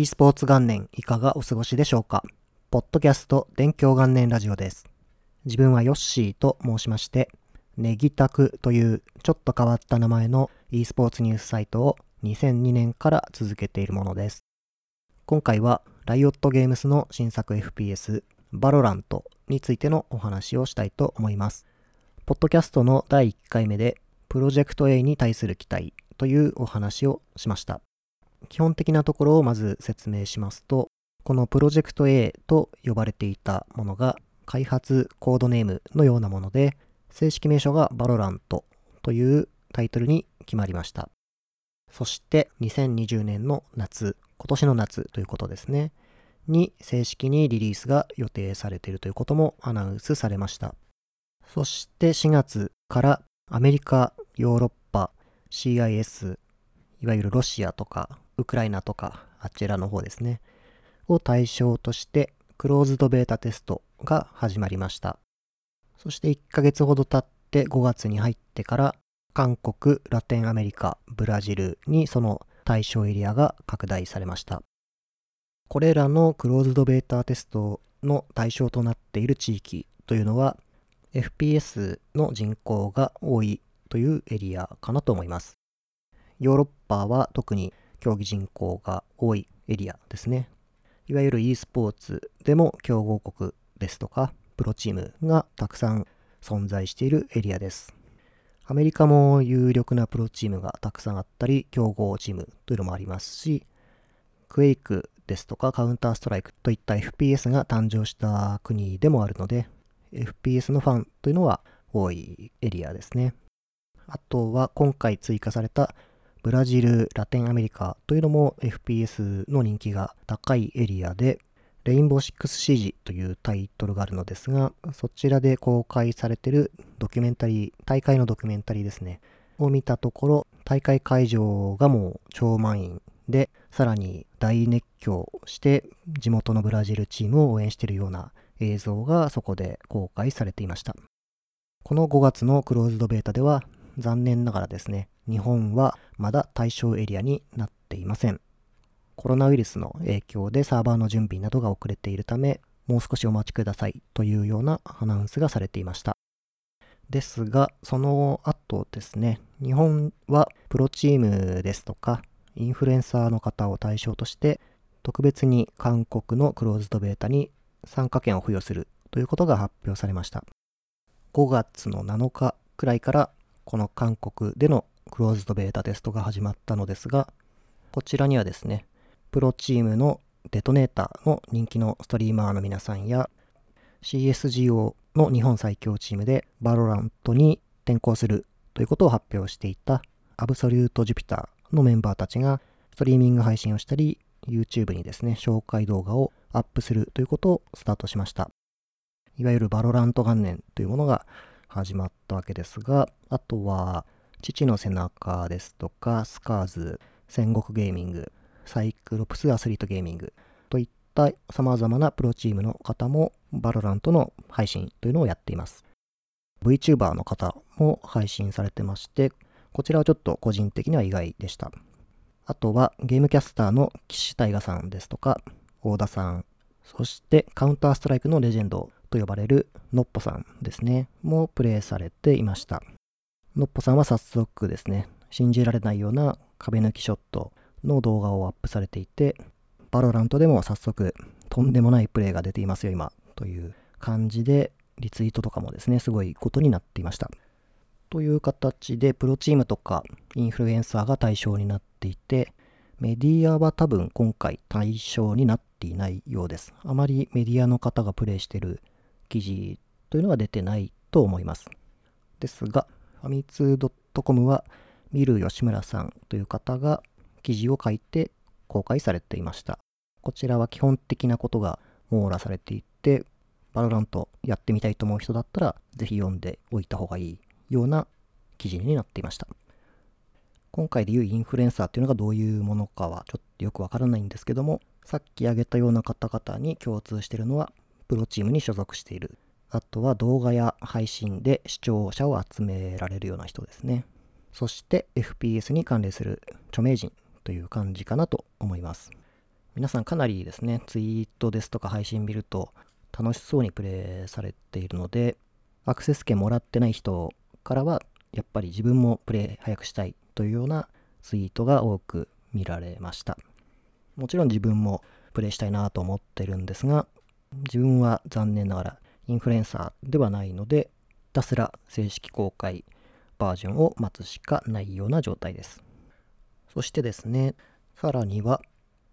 e スポーツ元年いかがお過ごしでしょうか。ポッドキャスト勉強元年ラジオです。自分はヨッシーと申しまして、ネギタクというちょっと変わった名前の e スポーツニュースサイトを2002年から続けているものです。今回はライオットゲームスの新作 FPS、VALORANT についてのお話をしたいと思います。ポッドキャストの第1回目でプロジェクト A に対する期待というお話をしました。基本的なところをまず説明しますと、このプロジェクト A と呼ばれていたものが開発コードネームのようなもので、正式名称が VALORANT というタイトルに決まりました。そして2020年の夏、今年の夏ということですね、に正式にリリースが予定されているということもアナウンスされました。そして4月からアメリカ、ヨーロッパ、CIS、いわゆるロシアとかウクライナとかあちらの方ですねを対象としてクローズドベータテストが始まりました。そして1ヶ月ほど経って5月に入ってから韓国、ラテンアメリカ、ブラジルにその対象エリアが拡大されました。これらのクローズドベータテストの対象となっている地域というのは FPS の人口が多いというエリアかなと思います。ヨーロッパは特に競技人口が多いエリアですね。いわゆる e スポーツでも強豪国ですとかプロチームがたくさん存在しているエリアです。アメリカも有力なプロチームがたくさんあったり強豪チームというのもありますし、クエイクですとかカウンターストライクといった FPS が誕生した国でもあるので、FPS のファンというのは多いエリアですね。あとは今回追加されたブラジル、ラテンアメリカというのも FPS の人気が高いエリアで、レインボーシックスシージというタイトルがあるのですが、そちらで公開されているドキュメンタリー、大会のドキュメンタリーですね、を見たところ、大会会場がもう超満員で、さらに大熱狂して地元のブラジルチームを応援しているような映像がそこで公開されていました。この5月のクローズドベータでは、残念ながらですね、日本はまだ対象エリアになっていません。コロナウイルスの影響でサーバーの準備などが遅れているため、もう少しお待ちくださいというようなアナウンスがされていました。ですが、その後ですね、日本はプロチームですとか、インフルエンサーの方を対象として、特別に韓国のクローズドベータに参加権を付与するということが発表されました。5月の7日くらいから、この韓国でのクローズドベータテストが始まったのですが、こちらにはですね、プロチームのデトネーターの人気のストリーマーの皆さんや CSGO の日本最強チームでバロラントに転向するということを発表していたアブソリュートジュピターのメンバーたちがストリーミング配信をしたり YouTube にですね、紹介動画をアップするということをスタートしました。いわゆるバロラント元年というものが始まったわけですが、あとは父の背中ですとかスカーズ、戦国ゲーミング、サイクロプスアスリートゲーミングといった様々なプロチームの方もバロラントの配信というのをやっています。 VTuber の方も配信されてまして、こちらはちょっと個人的には意外でした。あとはゲームキャスターの岸大賀さんですとか大田さん、そしてカウンターストライクのレジェンドと呼ばれるのっぽさんですねもプレイされていました。のっぽさんは早速ですね、信じられないような壁抜きショットの動画をアップされていて、バロラントでも早速とんでもないプレイが出ていますよ今という感じでリツイートとかもですね、すごいことになっていました。という形でプロチームとかインフルエンサーが対象になっていて、メディアは多分今回対象になっていないようです。あまりメディアの方がプレイしている記事というのは出てないと思います。ですが、ファミツー .com は見る吉村さんという方が記事を書いて公開されていました。こちらは基本的なことが網羅されていて、バロラントやってみたいと思う人だったらぜひ読んでおいた方がいいような記事になっていました。今回でいうインフルエンサーというのがどういうものかはちょっとよくわからないんですけども、さっき挙げたような方々に共通しているのはプロチームに所属している、あとは動画や配信で視聴者を集められるような人ですね。そして FPS に関連する著名人という感じかなと思います。皆さんかなりですね、ツイートですとか配信見ると楽しそうにプレイされているので、アクセス権もらってない人からはやっぱり自分もプレイ早くしたいというようなツイートが多く見られました。もちろん自分もプレイしたいなと思ってるんですが、自分は残念ながらインフルエンサーではないので、ひたすら正式公開バージョンを待つしかないような状態です。そしてですね、さらには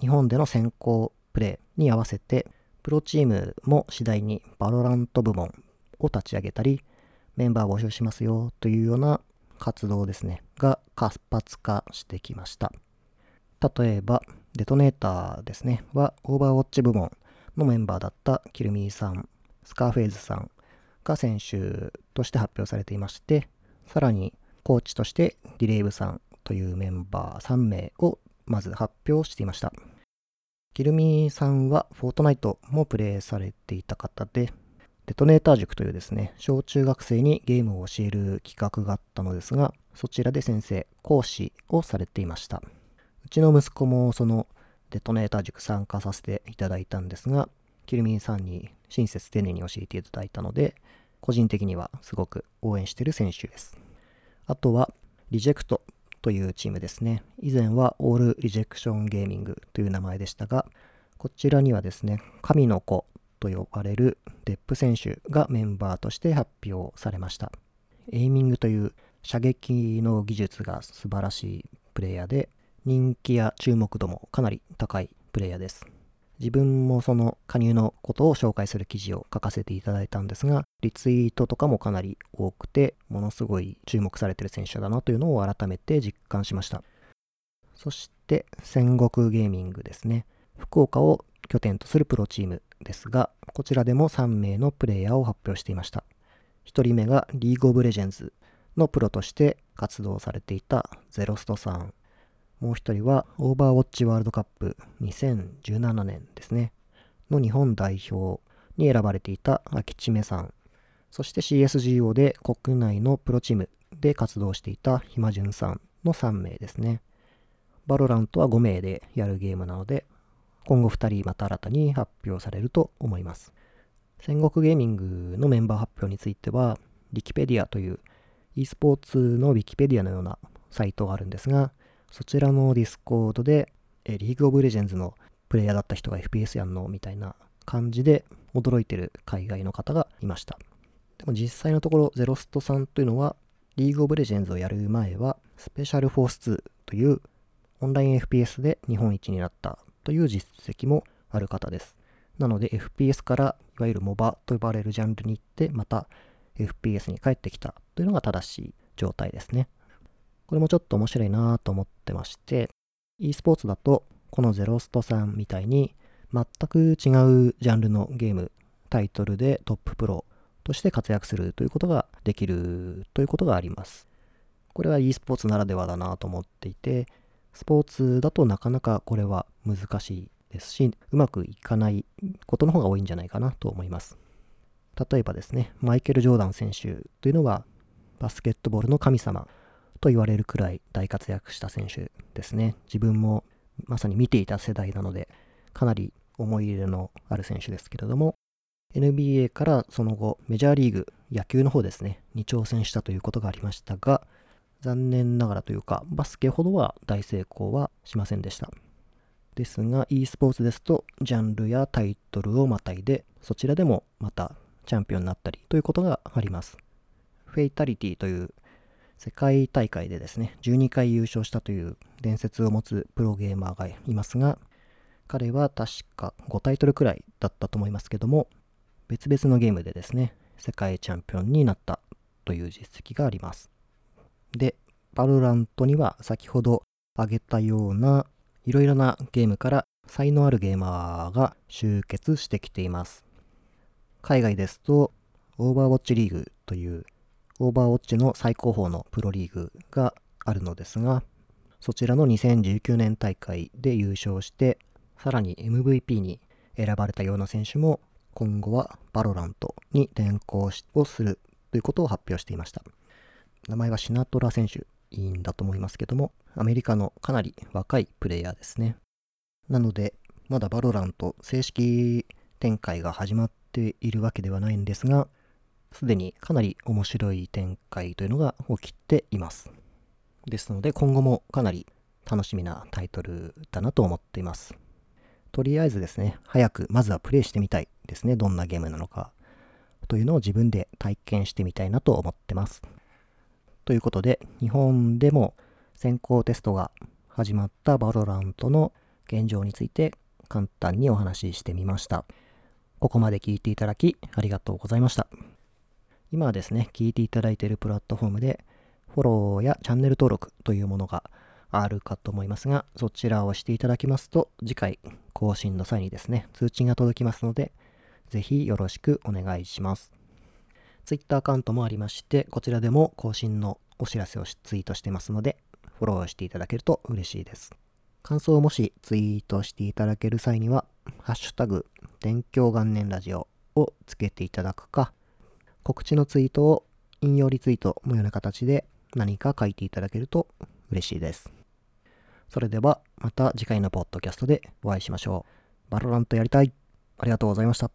日本での先行プレイに合わせてプロチームも次第にVALORANT部門を立ち上げたり、メンバーを募集しますよというような活動ですねが活発化してきました。例えばデトネーターですねはオーバーウォッチ部門のメンバーだったキルミーさん、スカーフェイズさんが選手として発表されていまして、さらにコーチとしてディレイブさんというメンバー3名をまず発表していました。キルミーさんはフォートナイトもプレイされていた方で、デトネーター塾というですね、小中学生にゲームを教える企画があったのですが、そちらで先生、講師をされていました。うちの息子もそのデトネーター塾参加させていただいたんですが、キルミンさんに親切丁寧に教えていただいたので、個人的にはすごく応援している選手です。あとは、リジェクトというチームですね。以前はオールリジェクションゲーミングという名前でしたが、こちらにはですね、神の子と呼ばれるデップ選手がメンバーとして発表されました。エイミングという射撃の技術が素晴らしいプレイヤーで、人気や注目度もかなり高いプレイヤーです。自分もその加入のことを紹介する記事を書かせていただいたんですが、リツイートとかもかなり多くて、ものすごい注目されている選手だなというのを改めて実感しました。そして戦国ゲーミングですね。福岡を拠点とするプロチームですが、こちらでも3名のプレイヤーを発表していました。1人目がリーグオブレジェンズのプロとして活動されていたゼロストさん、もう1人はオーバーウォッチワールドカップ2017年ですねの日本代表に選ばれていたあきちめさん、そして CSGO で国内のプロチームで活動していたひまじゅんさんの3名ですね。バロラントは5名でやるゲームなので、今後2人また新たに発表されると思います。戦国ゲーミングのメンバー発表については、Wikipedia という e スポーツの Wikipedia のようなサイトがあるんですが、そちらの Discord でリーグオブレジェンズのプレイヤーだった人が FPS やんのみたいな感じで驚いてる海外の方がいました。でも実際のところゼロストさんというのはリーグオブレジェンズをやる前はスペシャルフォース2というオンライン FPS で日本一になったという実績もある方です。なので FPS からいわゆるモバと呼ばれるジャンルに行ってまた FPS に帰ってきたというのが正しい状態ですね。これもちょっと面白いなと思ってまして、 e スポーツだとこのゼロストさんみたいに全く違うジャンルのゲームタイトルでトッププロとして活躍するということができるということがあります。これは e スポーツならではだなと思っていて、スポーツだとなかなかこれは難しいですし、うまくいかないことの方が多いんじゃないかなと思います。例えばですね、マイケル・ジョーダン選手というのはバスケットボールの神様と言われるくらい大活躍した選手ですね。自分もまさに見ていた世代なので、かなり思い入れのある選手ですけれども、NBA からその後メジャーリーグ、野球の方ですね、に挑戦したということがありましたが、残念ながらというか、バスケほどは大成功はしませんでした。ですが、e スポーツですと、ジャンルやタイトルをまたいで、そちらでもまたチャンピオンになったりということがあります。フェイタリティという世界大会でですね、12回優勝したという伝説を持つプロゲーマーがいますが、彼は確か5タイトルくらいだったと思いますけども、別々のゲームでですね、世界チャンピオンになったという実績があります。で、バロラントには先ほど挙げたようないろいろなゲームから才能あるゲーマーが集結してきています。海外ですとオーバーウォッチリーグというオーバーウォッチの最高峰のプロリーグがあるのですが、そちらの2019年大会で優勝して、さらに MVP に選ばれたような選手も今後はバロラントに転向をするということを発表していました。名前はシナトラ選手、いいんだと思いますけども、アメリカのかなり若いプレイヤーですね。なので、まだVALORANT正式展開が始まっているわけではないんですが、すでにかなり面白い展開というのが起きています。ですので今後もかなり楽しみなタイトルだなと思っています。とりあえずですね、早くまずはプレイしてみたいですね。どんなゲームなのかというのを自分で体験してみたいなと思ってます。ということで、日本でも先行テストが始まったVALORANTの現状について簡単にお話ししてみました。ここまで聞いていただきありがとうございました。今はですね、聞いていただいているプラットフォームでフォローやチャンネル登録というものがあるかと思いますが、そちらをしていただきますと、次回更新の際にですね、通知が届きますので、ぜひよろしくお願いします。Twitter アカウントもありまして、こちらでも更新のお知らせをツイートしてますので、フォローしていただけると嬉しいです。感想をもしツイートしていただける際には、ハッシュタグ、勉強元年ラジオをつけていただくか、告知のツイートを引用リツイートのような形で何か書いていただけると嬉しいです。それではまた次回のポッドキャストでお会いしましょう。VALORANTやりたい。ありがとうございました。